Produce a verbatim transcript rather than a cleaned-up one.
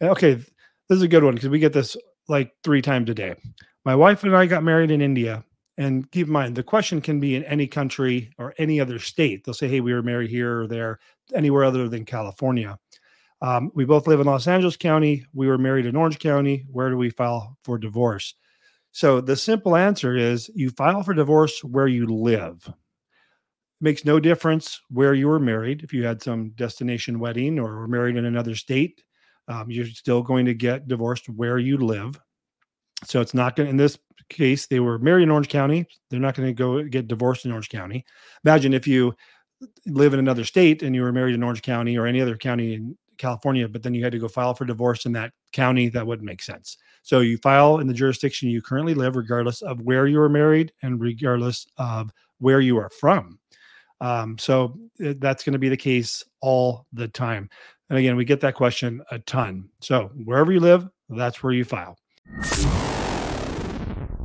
And okay, this is a good one because we get this like three times a day. My wife and I got married in India. And keep in mind, the question can be in any country or any other state. They'll say, hey, we were married here or there, anywhere other than California. Um, we both live in Los Angeles County. We were married in Orange County. Where do we file for divorce? So the simple answer is you file for divorce where you live. It makes no difference where you were married. If you had some destination wedding or were married in another state, um, you're still going to get divorced where you live. So it's not going to, in this case, they were married in Orange County. They're not going to go get divorced in Orange County. Imagine if you live in another state and you were married in Orange County or any other county in California, but then you had to go file for divorce in that county, that wouldn't make sense. So you file in the jurisdiction you currently live, regardless of where you were married and regardless of where you are from. Um, so that's going to be the case all the time. And again, we get that question a ton. So wherever you live, that's where you file.